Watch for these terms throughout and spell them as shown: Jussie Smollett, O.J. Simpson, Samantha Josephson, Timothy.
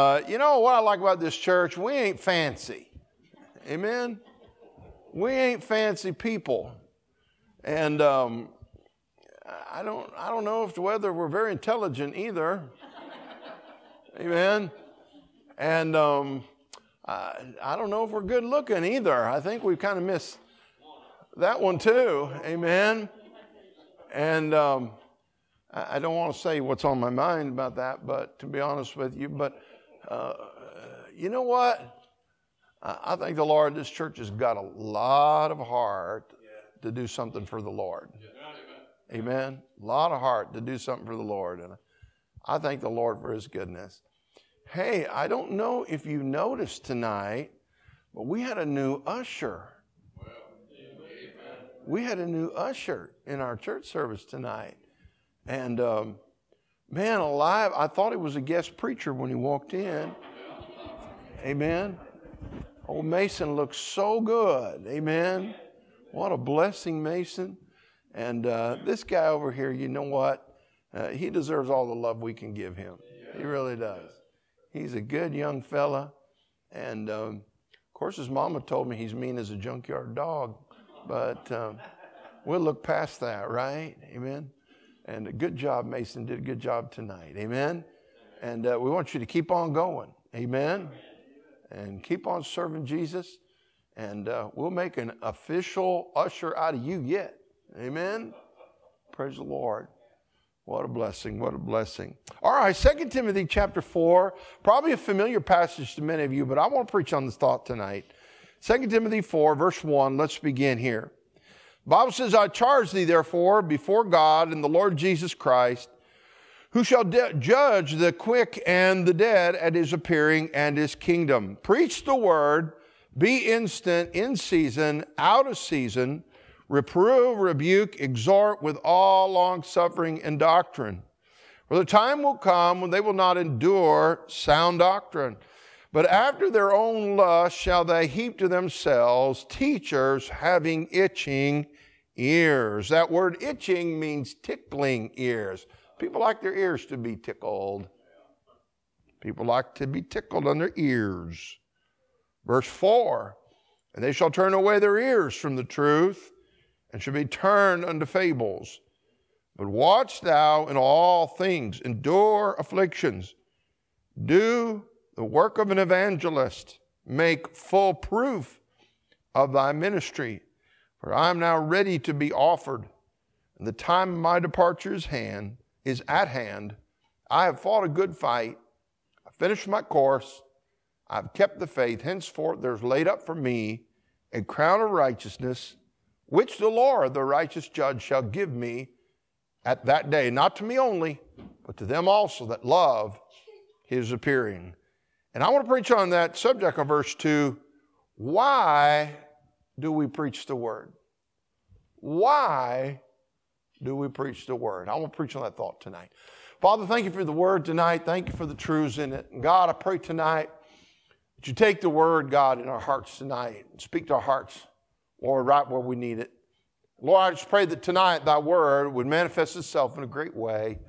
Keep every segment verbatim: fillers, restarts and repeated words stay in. Uh, you know what I like about this church? We ain't fancy. Amen? We ain't fancy people. And um, I don't I don't know if whether we're very intelligent either. Amen? And um, I, I don't know if we're good looking either. I think we've kind of missed that one too. Amen? And um, I, I don't want to say what's on my mind about that, but to be honest with you, but... Uh, you know what? I think the Lord, this church has got a lot of heart to do something for the Lord. Yeah. Amen. A lot of heart to do something for the Lord. And I thank the Lord for his goodness. Hey, I don't know if you noticed tonight, but we had a new usher. Well, amen. We had a new usher in our church service tonight. And, um, man alive, I thought he was a guest preacher when he walked in. Amen. Old Mason looks so good. Amen. What a blessing, Mason. And uh, this guy over here, you know what? Uh, he deserves all the love we can give him. He really does. He's a good young fella. And, um, of course, his mama told me he's mean as a junkyard dog. But um, we'll look past that, right? Amen. And a good job, Mason did a good job tonight. Amen. And uh, we want you to keep on going. Amen. And keep on serving Jesus. And uh, we'll make an official usher out of you yet. Amen. Praise the Lord. What a blessing. What a blessing. All right. Second Timothy chapter four, probably a familiar passage to many of you, but I want to preach on this thought tonight. Second Timothy four, verse one. Let's begin here. The Bible says, I charge thee therefore before God and the Lord Jesus Christ, who shall de- judge the quick and the dead at his appearing and his kingdom. Preach the word, be instant, in season, out of season, reprove, rebuke, exhort with all long suffering and doctrine. For the time will come when they will not endure sound doctrine. But after their own lust shall they heap to themselves teachers having itching ears. That word itching means tickling ears. People like their ears to be tickled. People like to be tickled on their ears. Verse four, and they shall turn away their ears from the truth and shall be turned unto fables. But watch thou in all things, endure afflictions, do the work of an evangelist, make full proof of thy ministry, for I am now ready to be offered, and the time of my departure is hand is at hand. I have fought a good fight, I finished my course, I've kept the faith. Henceforth there's laid up for me a crown of righteousness, which the Lord, the righteous judge, shall give me at that day, not to me only, but to them also that love his appearing. And I want to preach on that subject of verse two. Why do we preach the word? Why do we preach the word? I want to preach on that thought tonight. Father, thank you for the word tonight. Thank you for the truths in it. And God, I pray tonight that you take the word, God, in our hearts tonight. Speak to our hearts, Lord, right where we need it. Lord, I just pray that tonight thy word would manifest itself in a great way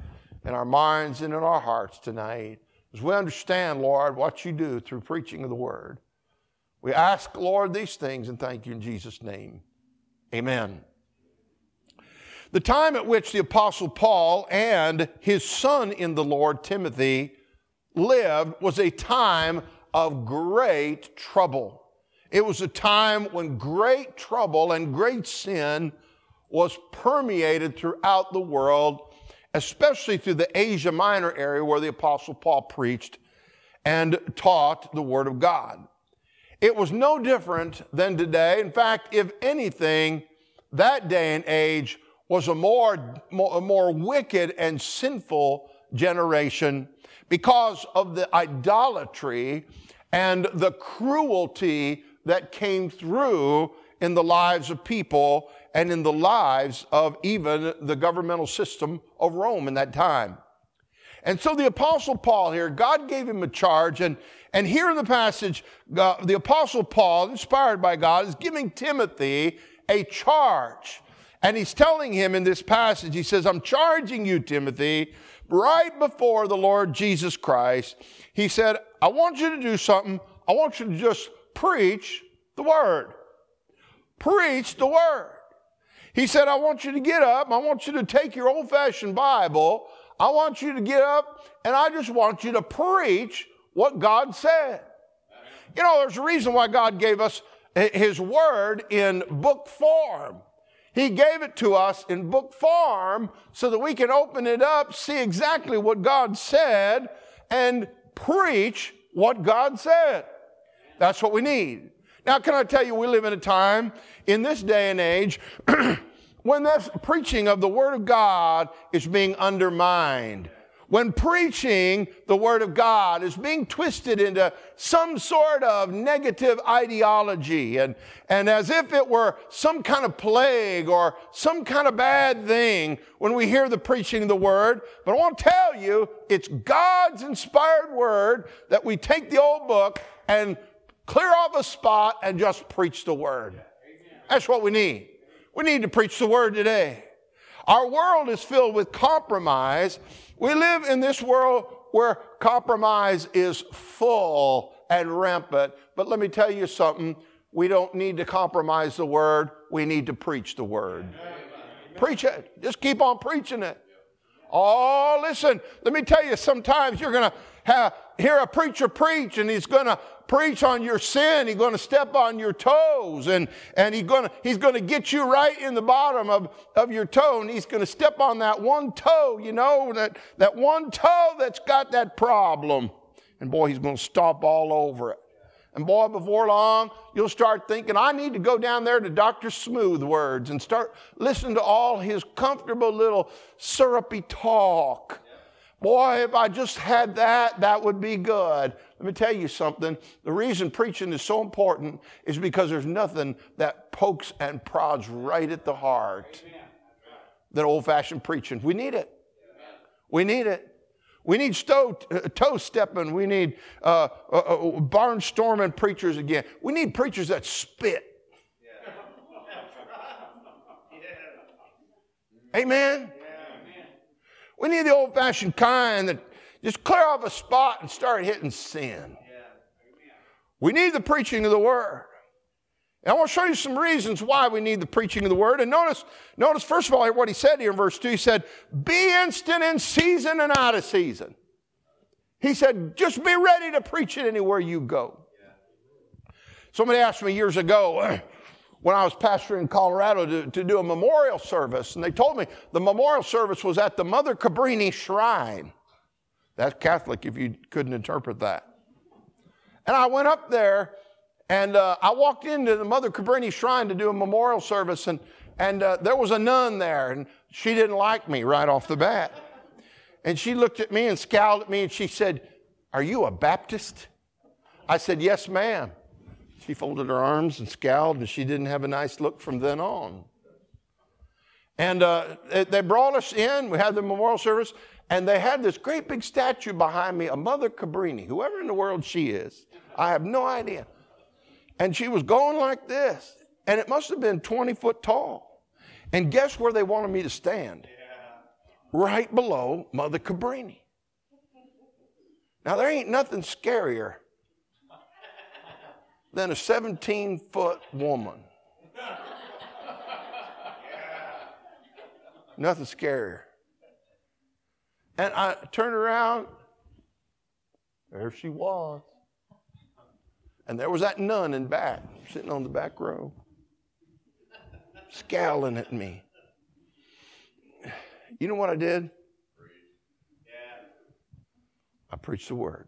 in our minds and in our hearts tonight. As we understand, Lord, what you do through preaching of the word, we ask, Lord, these things and thank you in Jesus' name. Amen. The time at which the Apostle Paul and his son in the Lord, Timothy, lived was a time of great trouble. It was a time when great trouble and great sin was permeated throughout the world, especially through the Asia Minor area where the Apostle Paul preached and taught the Word of God. It was no different than today. In fact, if anything, that day and age was a more, more, a more wicked and sinful generation because of the idolatry and the cruelty that came through in the lives of people and in the lives of even the governmental system of Rome in that time. And so the Apostle Paul here, God gave him a charge. And, and here in the passage, uh, the Apostle Paul, inspired by God, is giving Timothy a charge. And he's telling him in this passage, he says, I'm charging you, Timothy, right before the Lord Jesus Christ, he said, I want you to do something. I want you to just preach the word. Preach the word. He said, I want you to get up. I want you to take your old-fashioned Bible. I want you to get up, and I just want you to preach what God said. You know, there's a reason why God gave us his word in book form. He gave it to us in book form so that we can open it up, see exactly what God said, and preach what God said. That's what we need. Now, can I tell you, we live in a time, in this day and age, when this preaching of the Word of God is being undermined. When preaching the Word of God is being twisted into some sort of negative ideology and, and as if it were some kind of plague or some kind of bad thing when we hear the preaching of the Word. But I want to tell you, it's God's inspired Word that we take the old book and clear off a spot and just preach the Word. That's what we need. We need to preach the Word today. Our world is filled with compromise. We live in this world where compromise is full and rampant. But let me tell you something. We don't need to compromise the Word. We need to preach the Word. Preach it. Just keep on preaching it. Oh, listen, let me tell you, sometimes you're going to have, hear a preacher preach, and he's going to preach on your sin. He's going to step on your toes, and, and he's going to, he's going to get you right in the bottom of, of your toe, and he's going to step on that one toe, you know, that, that one toe that's got that problem. And boy, he's going to stomp all over it. And boy, before long, you'll start thinking, I need to go down there to Doctor Smoothwords and start listening to all his comfortable little syrupy talk. Yeah. Boy, if I just had that, that would be good. Let me tell you something. The reason preaching is so important is because there's nothing that pokes and prods right at the heart than old-fashioned preaching. We need it. We need it. We need toe, toe stepping. We need uh, uh, uh, barnstorming preachers again. We need preachers that spit. Yeah. Yeah. Amen? Yeah. We need the old-fashioned kind that just clear off a spot and start hitting sin. Yeah. We need the preaching of the Word. And I want to show you some reasons why we need the preaching of the Word. And notice, notice first of all, what he said here in verse two. He said, be instant in season and out of season. He said, just be ready to preach it anywhere you go. Yeah. Somebody asked me years ago when I was pastoring in Colorado to, to do a memorial service. And they told me the memorial service was at the Mother Cabrini Shrine. That's Catholic if you couldn't interpret that. And I went up there. And uh, I walked into the Mother Cabrini Shrine to do a memorial service, and, and uh, there was a nun there, and she didn't like me right off the bat. And she looked at me and scowled at me, and she said, are you a Baptist? I said, yes, ma'am. She folded her arms and scowled, and she didn't have a nice look from then on. And uh, they brought us in. We had the memorial service, and they had this great big statue behind me, a Mother Cabrini, whoever in the world she is. I have no idea. And she was going like this. And it must have been twenty foot tall. And guess where they wanted me to stand? Yeah. Right below Mother Cabrini. Now, there ain't nothing scarier than a seventeen foot woman. Yeah. Nothing scarier. And I turned around. There she was. And there was that nun in back, sitting on the back row, scowling at me. You know what I did? I preached the Word.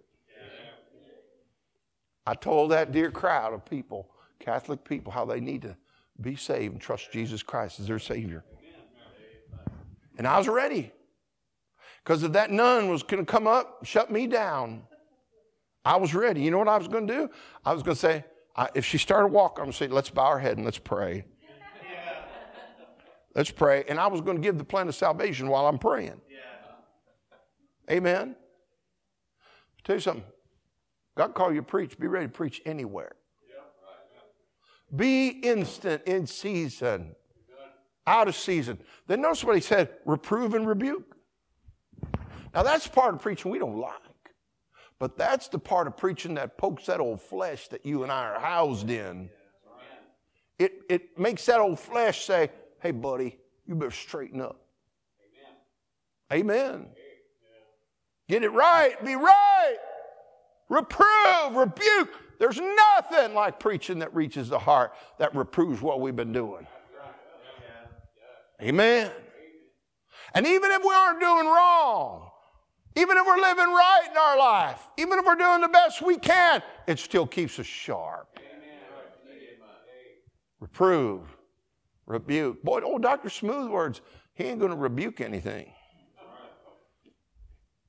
I told that dear crowd of people, Catholic people, how they need to be saved and trust Jesus Christ as their Savior. And I was ready. Because if that nun was going to come up, shut me down, I was ready. You know what I was going to do? I was going to say, I, if she started walking, I'm going to say, let's bow our head and let's pray. Yeah. Let's pray. And I was going to give the plan of salvation while I'm praying. Yeah. Amen? I'll tell you something. God called you to preach. Be ready to preach anywhere. Yeah. Right. Yeah. Be instant in season, out of season. Then notice what he said, reprove and rebuke. Now, that's part of preaching we don't like. But that's the part of preaching that pokes that old flesh that you and I are housed in. It, it makes that old flesh say, hey, buddy, you better straighten up. Amen. Amen. Get it right. Be right. Reprove. Rebuke. There's nothing like preaching that reaches the heart that reproves what we've been doing. Amen. And even if we aren't doing wrong, even if we're living right in our life, even if we're doing the best we can, it still keeps us sharp. Amen. Reprove. Rebuke. Boy, old Doctor Smoothwords, he ain't going to rebuke anything.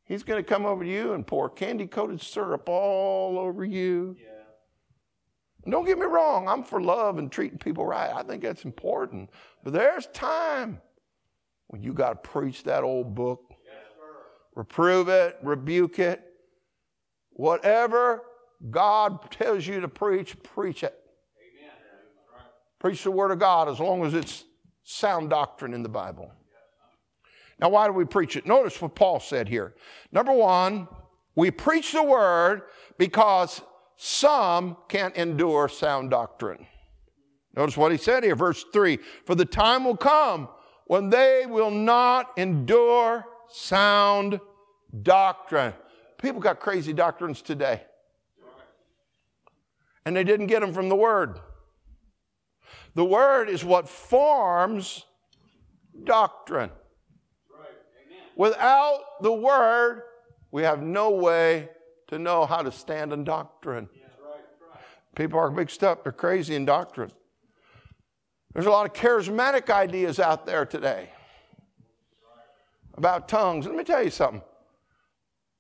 He's going to come over to you and pour candy-coated syrup all over you. Yeah. And don't get me wrong, I'm for love and treating people right. I think that's important. But there's time when you got to preach that old book. Yes, reprove it, rebuke it. Whatever God tells you to preach, preach it. Amen. Preach the Word of God as long as it's sound doctrine in the Bible. Now, why do we preach it? Notice what Paul said here. Number one, we preach the word because some can't endure sound doctrine. Notice what he said here, verse three. For the time will come when they will not endure sound doctrine. People got crazy doctrines today. And they didn't get them from the word. The word is what forms doctrine. Without the word, we have no way to know how to stand in doctrine. Yeah, right, right. People are mixed up. They're crazy in doctrine. There's a lot of charismatic ideas out there today about tongues. Let me tell you something.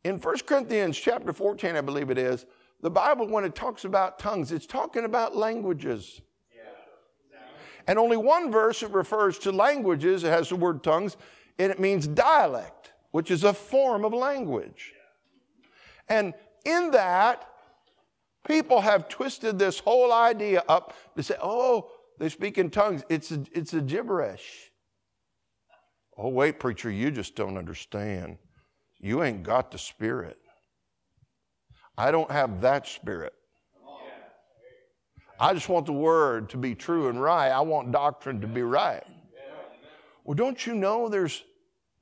In First Corinthians chapter fourteen, I believe it is, the Bible, when it talks about tongues, it's talking about languages. Yeah. And only one verse that refers to languages, it has the word tongues, and it means dialect, which is a form of language. And in that, people have twisted this whole idea up to say, oh, they speak in tongues. It's a, it's a gibberish. Oh, wait, preacher, you just don't understand. You ain't got the Spirit. I don't have that Spirit. I just want the Word to be true and right. I want doctrine to be right. Well, don't you know there's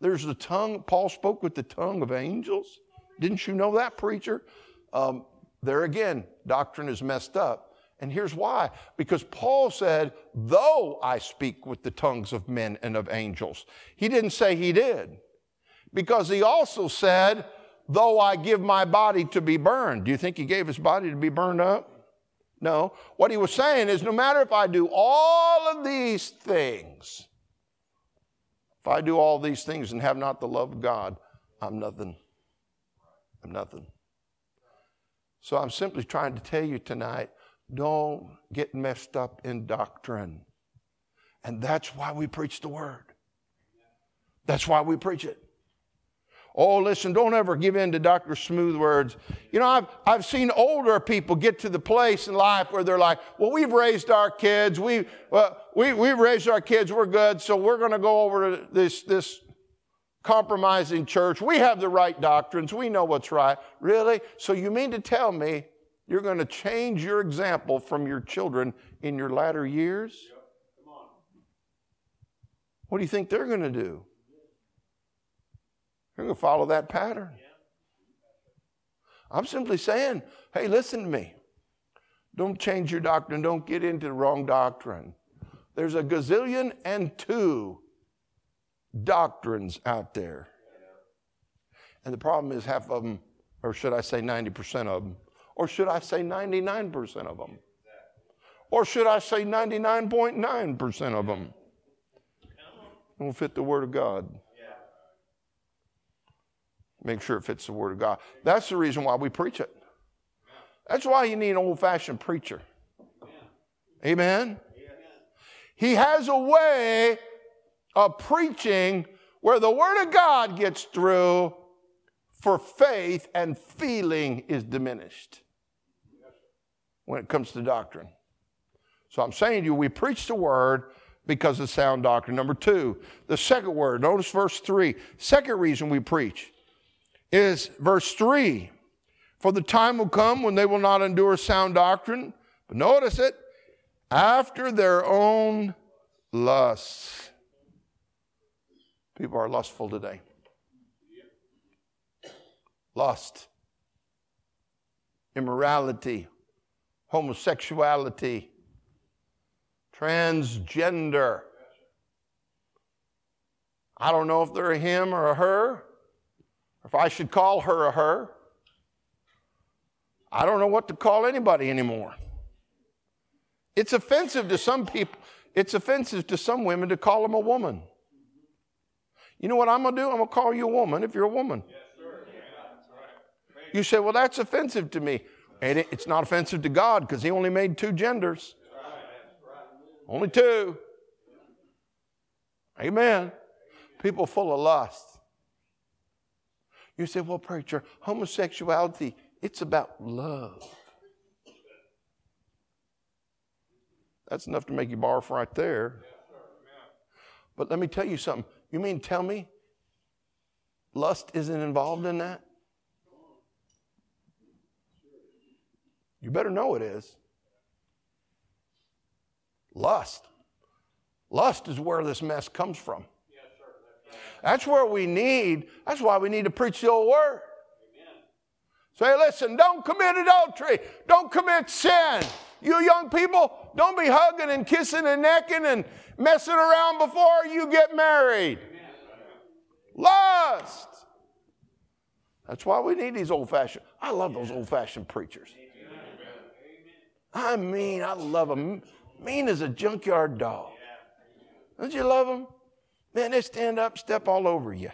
there's the tongue? Paul spoke with the tongue of angels. Didn't you know that, preacher? Um, there again, doctrine is messed up. And here's why. Because Paul said, though I speak with the tongues of men and of angels. He didn't say he did. Because he also said, though I give my body to be burned. Do you think he gave his body to be burned up? No. What he was saying is, no matter if I do all of these things, if I do all these things and have not the love of God, I'm nothing. I'm nothing. So I'm simply trying to tell you tonight, don't get messed up in doctrine. And that's why we preach the word. That's why we preach it. Oh, listen, don't ever give in to Doctor Smoothwords. You know, I've, I've seen older people get to the place in life where they're like, well, we've raised our kids. We, well, we, we've raised our kids. We're good. So we're going to go over to this, this compromising church. We have the right doctrines. We know what's right. Really? So you mean to tell me you're going to change your example from your children in your latter years? Yep. Come on. What do you think they're going to do? You're going to follow that pattern. I'm simply saying, hey, listen to me. Don't change your doctrine. Don't get into the wrong doctrine. There's a gazillion and two doctrines out there. And the problem is half of them, or should I say ninety percent of them, or should I say ninety-nine percent of them, or should I say ninety-nine point nine percent of them don't fit the Word of God. Make sure it fits the Word of God. That's the reason why we preach it. That's why you need an old-fashioned preacher. Amen? He has a way of preaching where the Word of God gets through for faith and feeling is diminished when it comes to doctrine. So I'm saying to you, we preach the Word because of sound doctrine. Number two, the second word. Notice verse three. Second reason we preach. is verse three. For the time will come when they will not endure sound doctrine. But notice it. After their own lusts. People are lustful today. Lust. Immorality. Homosexuality. Transgender. I don't know if they're a him or a her, if I should call her a her. I don't know what to call anybody anymore. It's offensive to some people. It's offensive to some women to call them a woman. You know what I'm going to do? I'm going to call you a woman if you're a woman. Yes, sir. Yeah, that's right. You say, well, that's offensive to me. And it, it's not offensive to God because he only made two genders. That's right. That's right. Only two. Amen. People full of lust. You say, well, preacher, homosexuality, it's about love. That's enough to make you barf right there. But let me tell you something. You mean tell me lust isn't involved in that? You better know it is. Lust. Lust is where this mess comes from. That's where we need, that's why we need to preach the old word. Amen. Say, listen, don't commit adultery. Don't commit sin. You young people, don't be hugging and kissing and necking and messing around before you get married. Amen. Lust. That's why we need these old-fashioned. I love those old-fashioned preachers. Amen. I mean, I love them. Mean as a junkyard dog. Don't you love them? Man, they stand up, step all over you.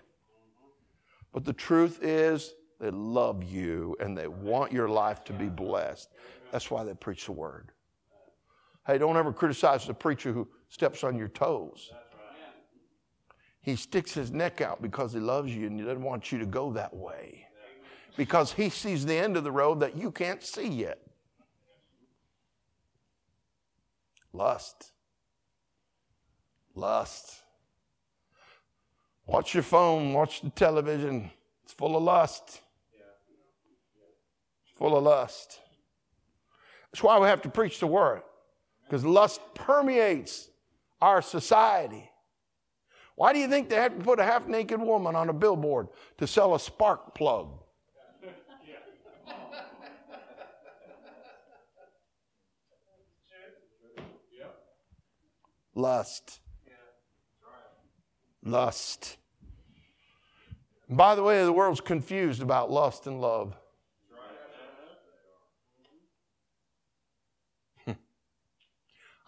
But the truth is, they love you and they want your life to be blessed. That's why they preach the word. Hey, don't ever criticize the preacher who steps on your toes. He sticks his neck out because he loves you and he doesn't want you to go that way. Because he sees the end of the road that you can't see yet. Lust. Lust. Watch your phone, watch the television. It's full of lust. It's full of lust. That's why we have to preach the word. Because lust permeates our society. Why do you think they have to put a half-naked woman on a billboard to sell a spark plug? Lust. Lust. By the way, the world's confused about lust and love.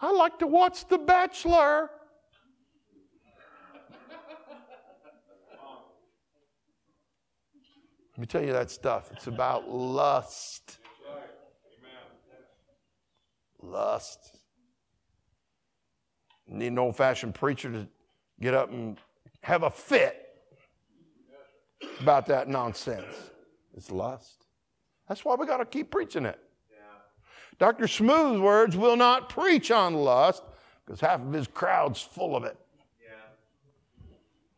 I like to watch The Bachelor. Let me tell you that stuff. It's about lust. Lust. You need an old-fashioned preacher to get up and have a fit about that nonsense. It's lust. That's why we got to keep preaching it. Yeah. Doctor Smooth's words will not preach on lust because half of his crowd's full of it. Yeah.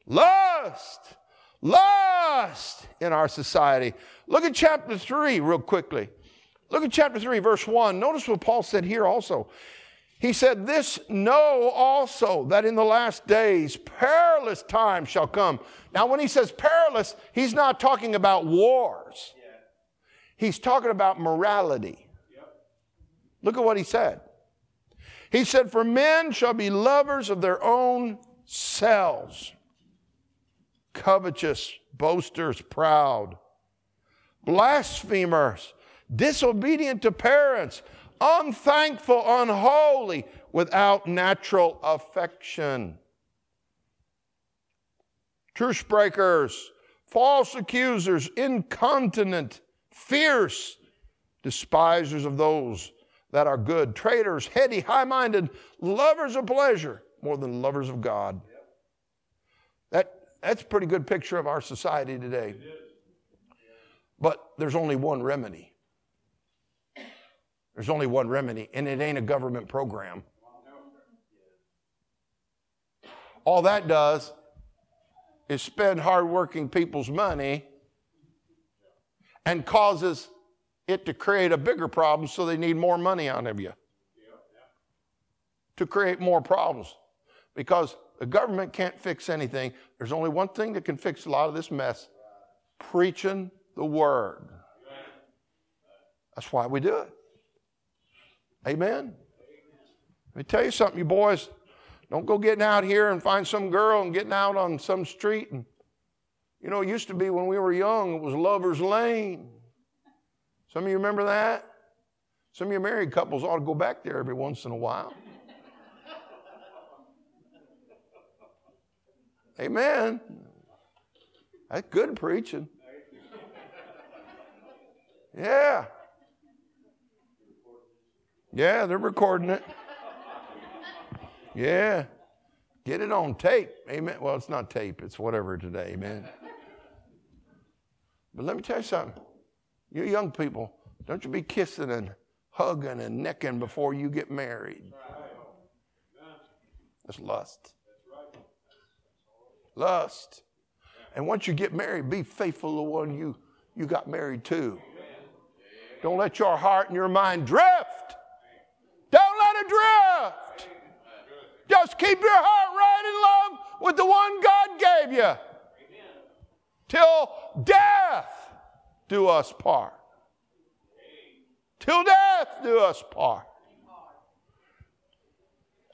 Lust. Lust in our society. Look at chapter three real quickly. Look at chapter three, verse one. Notice what Paul said here also. He said, this know also, that in the last days perilous times shall come. Now, when he says perilous, he's not talking about wars. Yeah. He's talking about morality. Yep. Look at what he said. He said, for men shall be lovers of their own selves, covetous, boasters, proud, blasphemers, disobedient to parents, unthankful, unholy, without natural affection. Truce breakers, false accusers, incontinent, fierce, despisers of those that are good, traitors, heady, high-minded, lovers of pleasure more than lovers of God. That, that's a pretty good picture of our society today. But there's only one remedy. There's only one remedy, and it ain't a government program. All that does is spend hardworking people's money and causes it to create a bigger problem, so they need more money out of you. Yeah, yeah. To create more problems. Because the government can't fix anything. There's only one thing that can fix a lot of this mess. Preaching the word. That's why we do it. Amen? Let me tell you something, you boys. Don't go getting out here and find some girl and getting out on some street. And, you know, it used to be when we were young, it was Lover's Lane. Some of you remember that? Some of you married couples ought to go back there every once in a while. Amen. That's good preaching. Yeah. Yeah, they're recording it. Yeah. Get it on tape. Amen. Well, it's not tape. It's whatever today. Amen. But let me tell you something. You young people, don't you be kissing and hugging and necking before you get married. That's lust. Lust. And once you get married, be faithful to the one you, you got married to. Don't let your heart and your mind drift. Don't let it drift. Just keep your heart right in love with the one God gave you. Till death do us part. Till death do us part.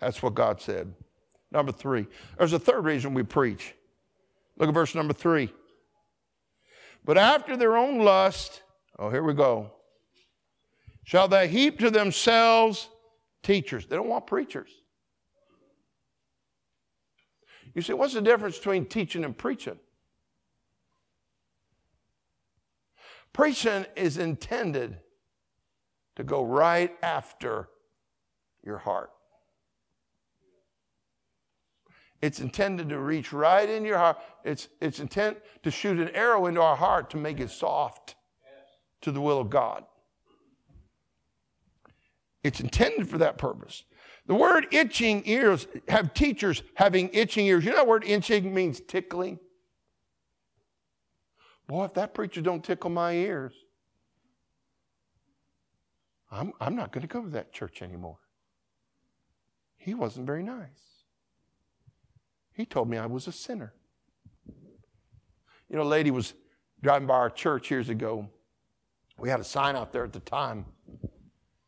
That's what God said. Number three. There's a third reason we preach. Look at verse number three. But after their own lust, oh, here we go, shall they heap to themselves teachers. They don't want preachers. You see, what's the difference between teaching and preaching? Preaching is intended to go right after your heart. It's intended to reach right in your heart. It's, it's intent to shoot an arrow into our heart to make it soft to the will of God. It's intended for that purpose. The word itching ears, have teachers having itching ears. You know that word itching means tickling? Boy, if that preacher don't tickle my ears, I'm, I'm not going to go to that church anymore. He wasn't very nice. He told me I was a sinner. You know, a lady was driving by our church years ago. We had a sign out there at the time,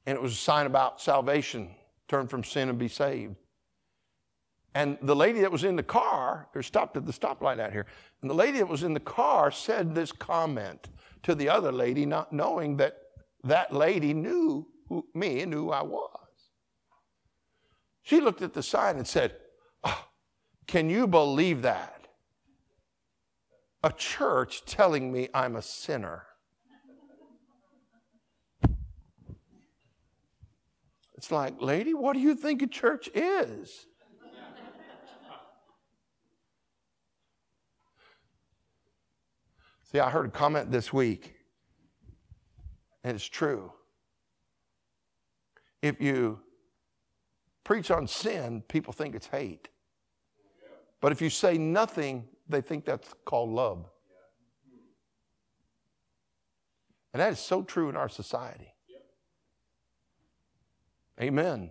and it was a sign about salvation, turn from sin and be saved. And the lady that was in the car, or stopped at the stoplight out here, and the lady that was in the car said this comment to the other lady, not knowing that that lady knew who, me and who I was. She looked at the sign and said, "Oh, can you believe that? A church telling me I'm a sinner." It's like, lady, what do you think a church is? See, I heard a comment this week, and it's true. If you preach on sin, people think it's hate. But if you say nothing, they think that's called love. And that is so true in our society. Amen.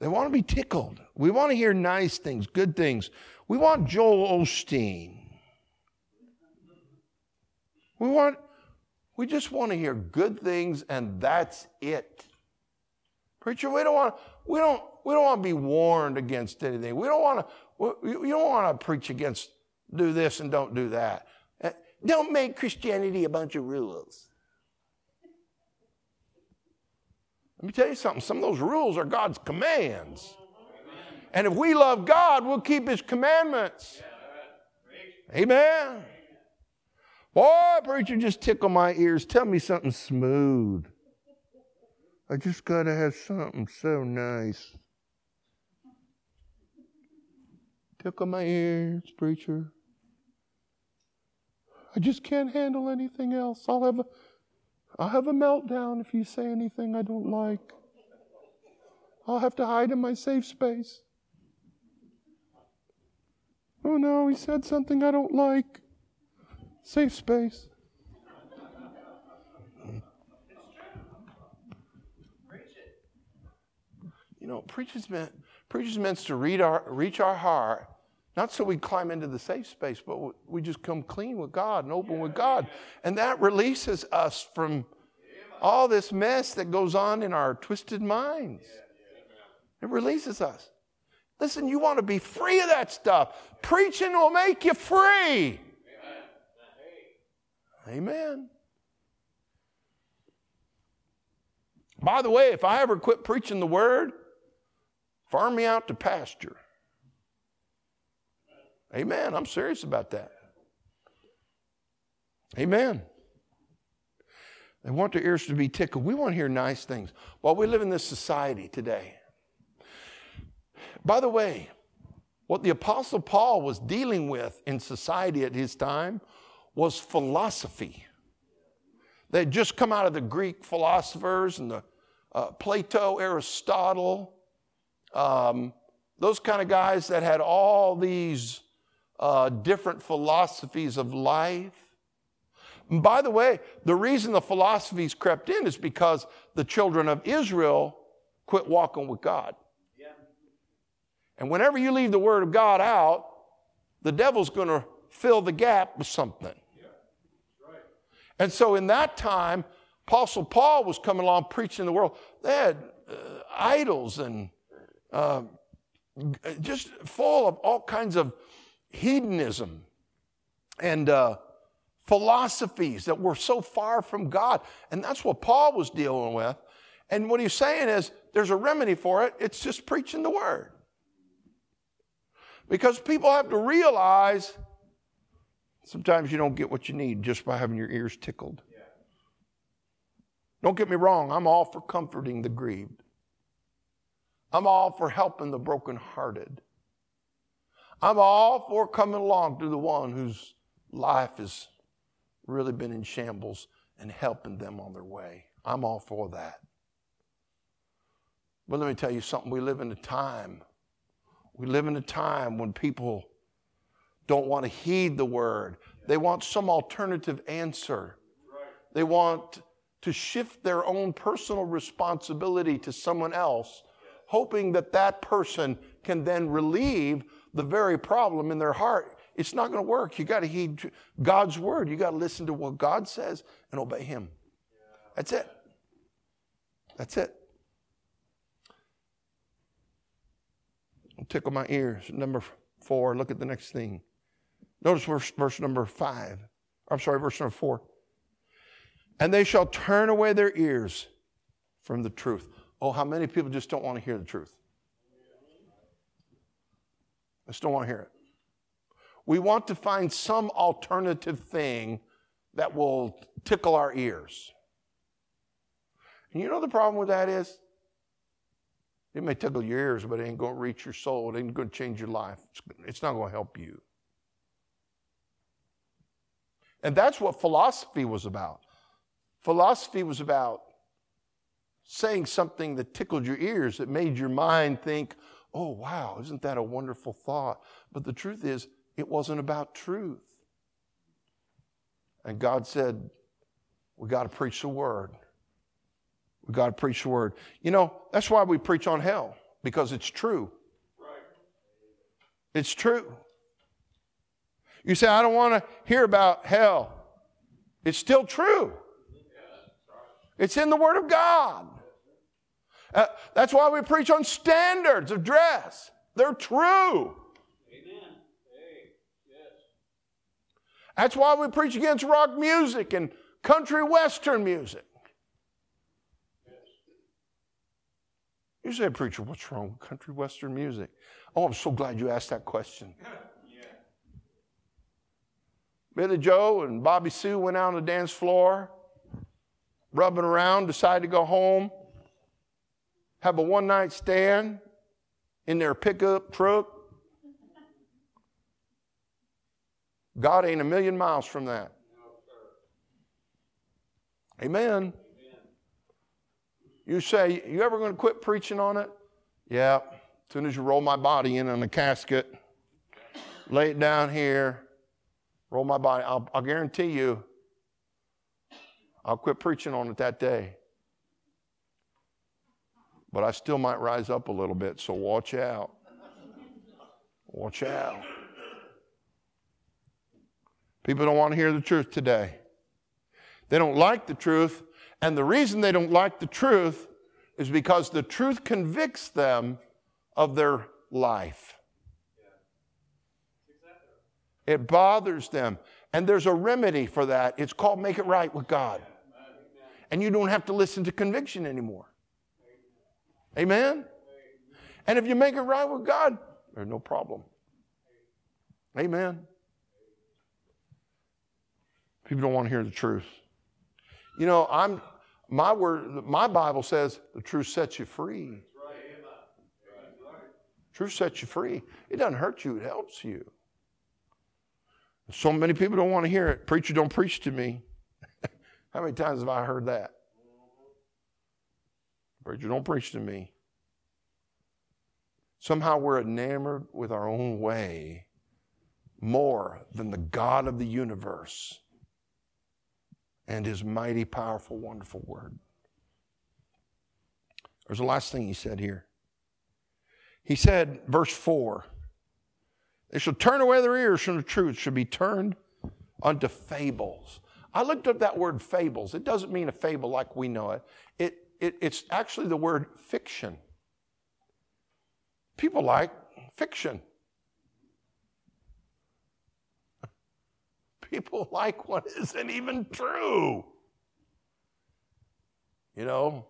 They want to be tickled. We want to hear nice things, good things. We want Joel Osteen. We want, we just want to hear good things, and that's it. Preacher, we don't want, we don't, We don't want to be warned against anything. We don't want to, you don't want to preach against do this and don't do that. Don't make Christianity a bunch of rules. Let me tell you something. Some of those rules are God's commands. And if we love God, we'll keep his commandments. Amen. Boy, preacher, just tickle my ears. Tell me something smooth. I just got to have something so nice. Tickle my ears, preacher. I just can't handle anything else. I'll have a, I'll have a meltdown if you say anything I don't like. I'll have to hide in my safe space. Oh no, he said something I don't like. Safe space. You know, preachers meant, preachers meant to read our, reach our heart, not so we climb into the safe space, but we just come clean with God and open yeah. with God. And that releases us from all this mess that goes on in our twisted minds. It releases us. Listen, you want to be free of that stuff. Preaching will make you free. Amen. By the way, if I ever quit preaching the word, farm me out to pasture. Amen. I'm serious about that. Amen. They want their ears to be tickled. We want to hear nice things. Well, we live in this society today. By the way, what the Apostle Paul was dealing with in society at his time was philosophy. They had just come out of the Greek philosophers and the uh, Plato, Aristotle, um, those kind of guys that had all these uh, different philosophies of life. And by the way, the reason the philosophies crept in is because the children of Israel quit walking with God. Yeah. And whenever you leave the Word of God out, the devil's going to fill the gap with something. Yeah. Right. And so in that time, Apostle Paul was coming along preaching the world. They had uh, idols and uh, just full of all kinds of hedonism and uh philosophies that were so far from God. And that's what Paul was dealing with. And what he's saying is there's a remedy for it. It's just preaching the word. Because people have to realize sometimes you don't get what you need just by having your ears tickled. Yeah. Don't get me wrong. I'm all for comforting the grieved. I'm all for helping the brokenhearted. I'm all for coming along to the one whose life is really been in shambles and helping them on their way. I'm all for that. But let me tell you something. We live in a time. We live in a time when people don't want to heed the word. They want some alternative answer. They want to shift their own personal responsibility to someone else, hoping that that person can then relieve the very problem in their heart. It's not going to work. You got to heed God's word. You got to listen to what God says and obey him. That's it. That's it. Tickle my ears. Number four, look at the next thing. Notice verse, verse number five. I'm sorry, verse number four. And they shall turn away their ears from the truth. Oh, how many people just don't want to hear the truth? Just don't want to hear it. We want to find some alternative thing that will tickle our ears. And you know the problem with that is? It may tickle your ears, but it ain't going to reach your soul. It ain't going to change your life. It's not going to help you. And that's what philosophy was about. Philosophy was about saying something that tickled your ears, that made your mind think, oh, wow, isn't that a wonderful thought? But the truth is, it wasn't about truth. And God said, we got to preach the word. We got to preach the word. You know, that's why we preach on hell, because it's true. Right. It's true. You say, I don't want to hear about hell. It's still true. Yeah, right. It's in the Word of God. Uh, that's why we preach on standards of dress. They're true. That's why we preach against rock music and country western music. You say, preacher, what's wrong with country western music? Oh, I'm so glad you asked that question. Yeah. Billy Joe and Bobby Sue went out on the dance floor, rubbing around, decided to go home, have a one-night stand in their pickup truck. God ain't a million miles from that. Amen. Amen. You say, you ever going to quit preaching on it? Yeah. As soon as you roll my body in on a casket, lay it down here, roll my body. I'll, I'll guarantee you, I'll quit preaching on it that day. but I still might rise up a little bit, so watch out. Watch out. People don't want to hear the truth today. They don't like the truth, and the reason they don't like the truth is because the truth convicts them of their life. It bothers them, and there's a remedy for that. It's called make it right with God. And you don't have to listen to conviction anymore. Amen? And if you make it right with God, there's no problem. Amen? People don't want to hear the truth. You know, I'm my word, my Bible says the truth sets you free. Truth sets you free. It doesn't hurt you, it helps you. So many people don't want to hear it. Preacher, don't preach to me. How many times have I heard that? Preacher, don't preach to me. Somehow we're enamored with our own way more than the God of the universe and his mighty, powerful, wonderful word. There's the last thing he said here. He said, verse four, they shall turn away their ears from the truth, shall be turned unto fables. I looked up that word fables. It doesn't mean a fable like we know it. It, it it's actually the word fiction. People like fiction. People like what isn't even true. You know,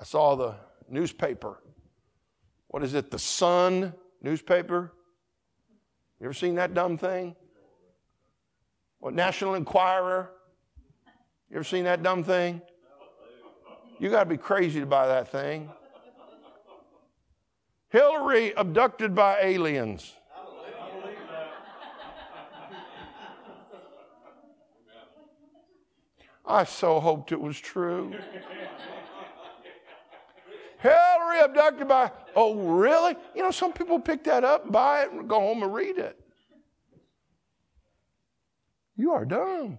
I saw the newspaper. What is it? The Sun newspaper? You ever seen that dumb thing? What, National Enquirer? You ever seen that dumb thing? You got to be crazy to buy that thing. Hillary abducted by aliens. I believe that. I so hoped it was true. Hillary abducted by, oh, really? You know, some people pick that up, buy it, and go home and read it. You are dumb.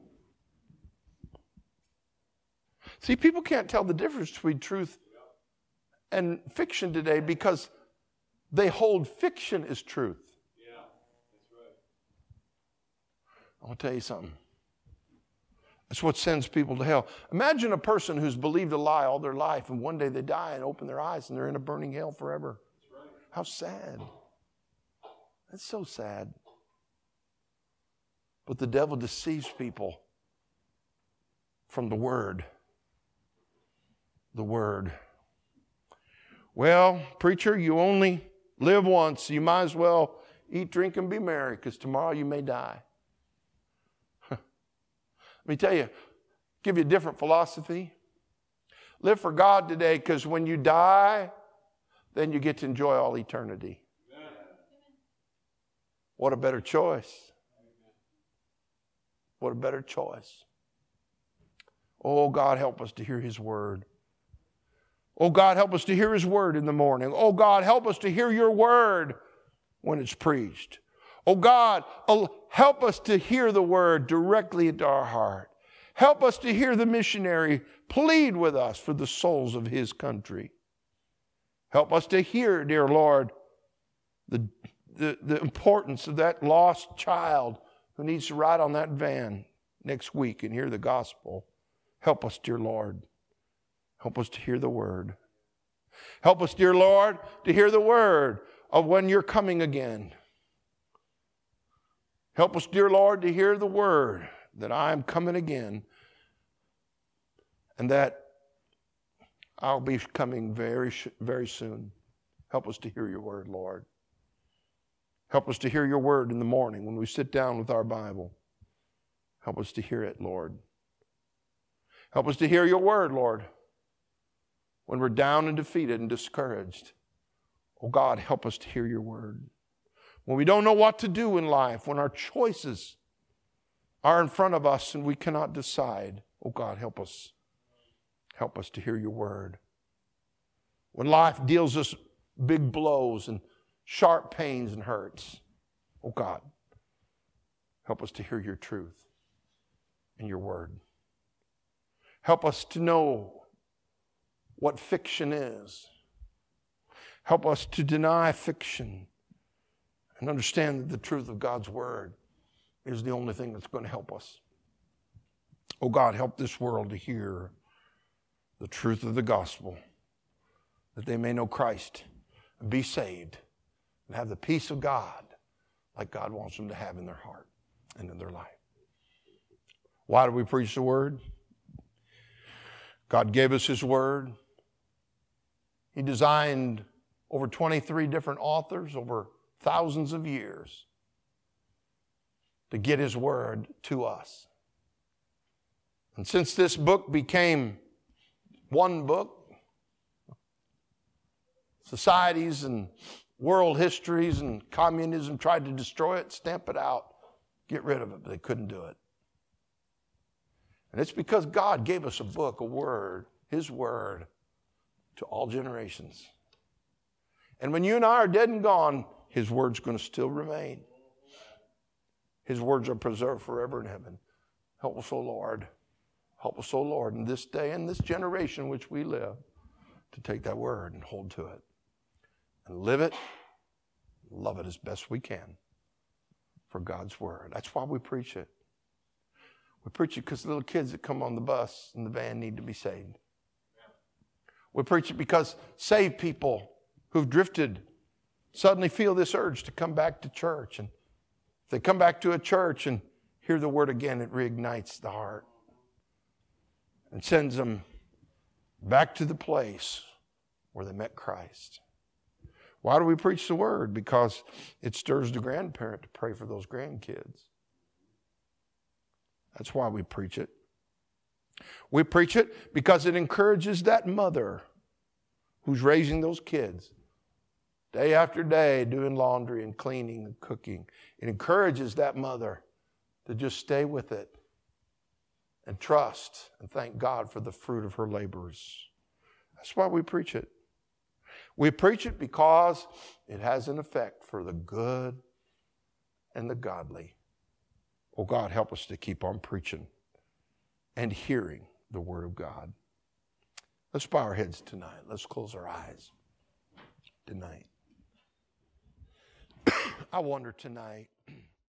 See, people can't tell the difference between truth and fiction today because they hold fiction as truth. Yeah, that's right. I'll tell you something. That's what sends people to hell. Imagine a person who's believed a lie all their life and one day they die and open their eyes and they're in a burning hell forever. That's right. How sad. That's so sad. But the devil deceives people from the word. The word. Well, preacher, you only live once. You might as well eat, drink, and be merry because tomorrow you may die. Let me tell you, give you a different philosophy. Live for God today because when you die, then you get to enjoy all eternity. Amen. What a better choice. What a better choice. Oh, God, help us to hear his word. Oh, God, help us to hear his word in the morning. Oh, God, help us to hear your word when it's preached. Oh, God, help us to hear the word directly into our heart. Help us to hear the missionary plead with us for the souls of his country. Help us to hear, dear Lord, the, the, the importance of that lost child who needs to ride on that van next week and hear the gospel. Help us, dear Lord. Help us to hear the word. Help us, dear Lord, to hear the word of when you're coming again. Help us, dear Lord, to hear the word that I am coming again and that I'll be coming very, very soon. Help us to hear your word, Lord. Help us to hear your word in the morning when we sit down with our Bible. Help us to hear it, Lord. Help us to hear your word, Lord, when we're down and defeated and discouraged. Oh, God, help us to hear your word. When we don't know what to do in life, when our choices are in front of us and we cannot decide, oh, God, help us. Help us to hear your word. When life deals us big blows and sharp pains and hurts. Oh, God, help us to hear your truth and your word. Help us to know what fiction is. Help us to deny fiction and understand that the truth of God's word is the only thing that's going to help us. Oh God, help this world to hear the truth of the gospel, that they may know Christ and be saved and have the peace of God like God wants them to have in their heart and in their life. Why do we preach the word? God gave us his word. He designed over twenty-three different authors over thousands of years to get his word to us. And since this book became one book, societies and world histories and communism tried to destroy it, stamp it out, get rid of it, but they couldn't do it. And it's because God gave us a book, a word, his word, to all generations. And when you and I are dead and gone, his word's going to still remain. His words are preserved forever in heaven. Help us, O Lord. Help us, O Lord, in this day and this generation in which we live, to take that word and hold to it and live it, love it as best we can for God's word. That's why we preach it. We preach it because the little kids that come on the bus and the van need to be saved. We preach it because saved people who've drifted suddenly feel this urge to come back to church. And if they come back to a church and hear the word again, it reignites the heart and sends them back to the place where they met Christ. Why do we preach the word? Because it stirs the grandparent to pray for those grandkids. That's why we preach it. We preach it because it encourages that mother who's raising those kids day after day, doing laundry and cleaning and cooking. It encourages that mother to just stay with it and trust and thank God for the fruit of her labors. That's why we preach it. We preach it because it has an effect for the good and the godly. Oh God, help us to keep on preaching and hearing the word of God. Let's bow our heads tonight. Let's close our eyes tonight. I wonder tonight.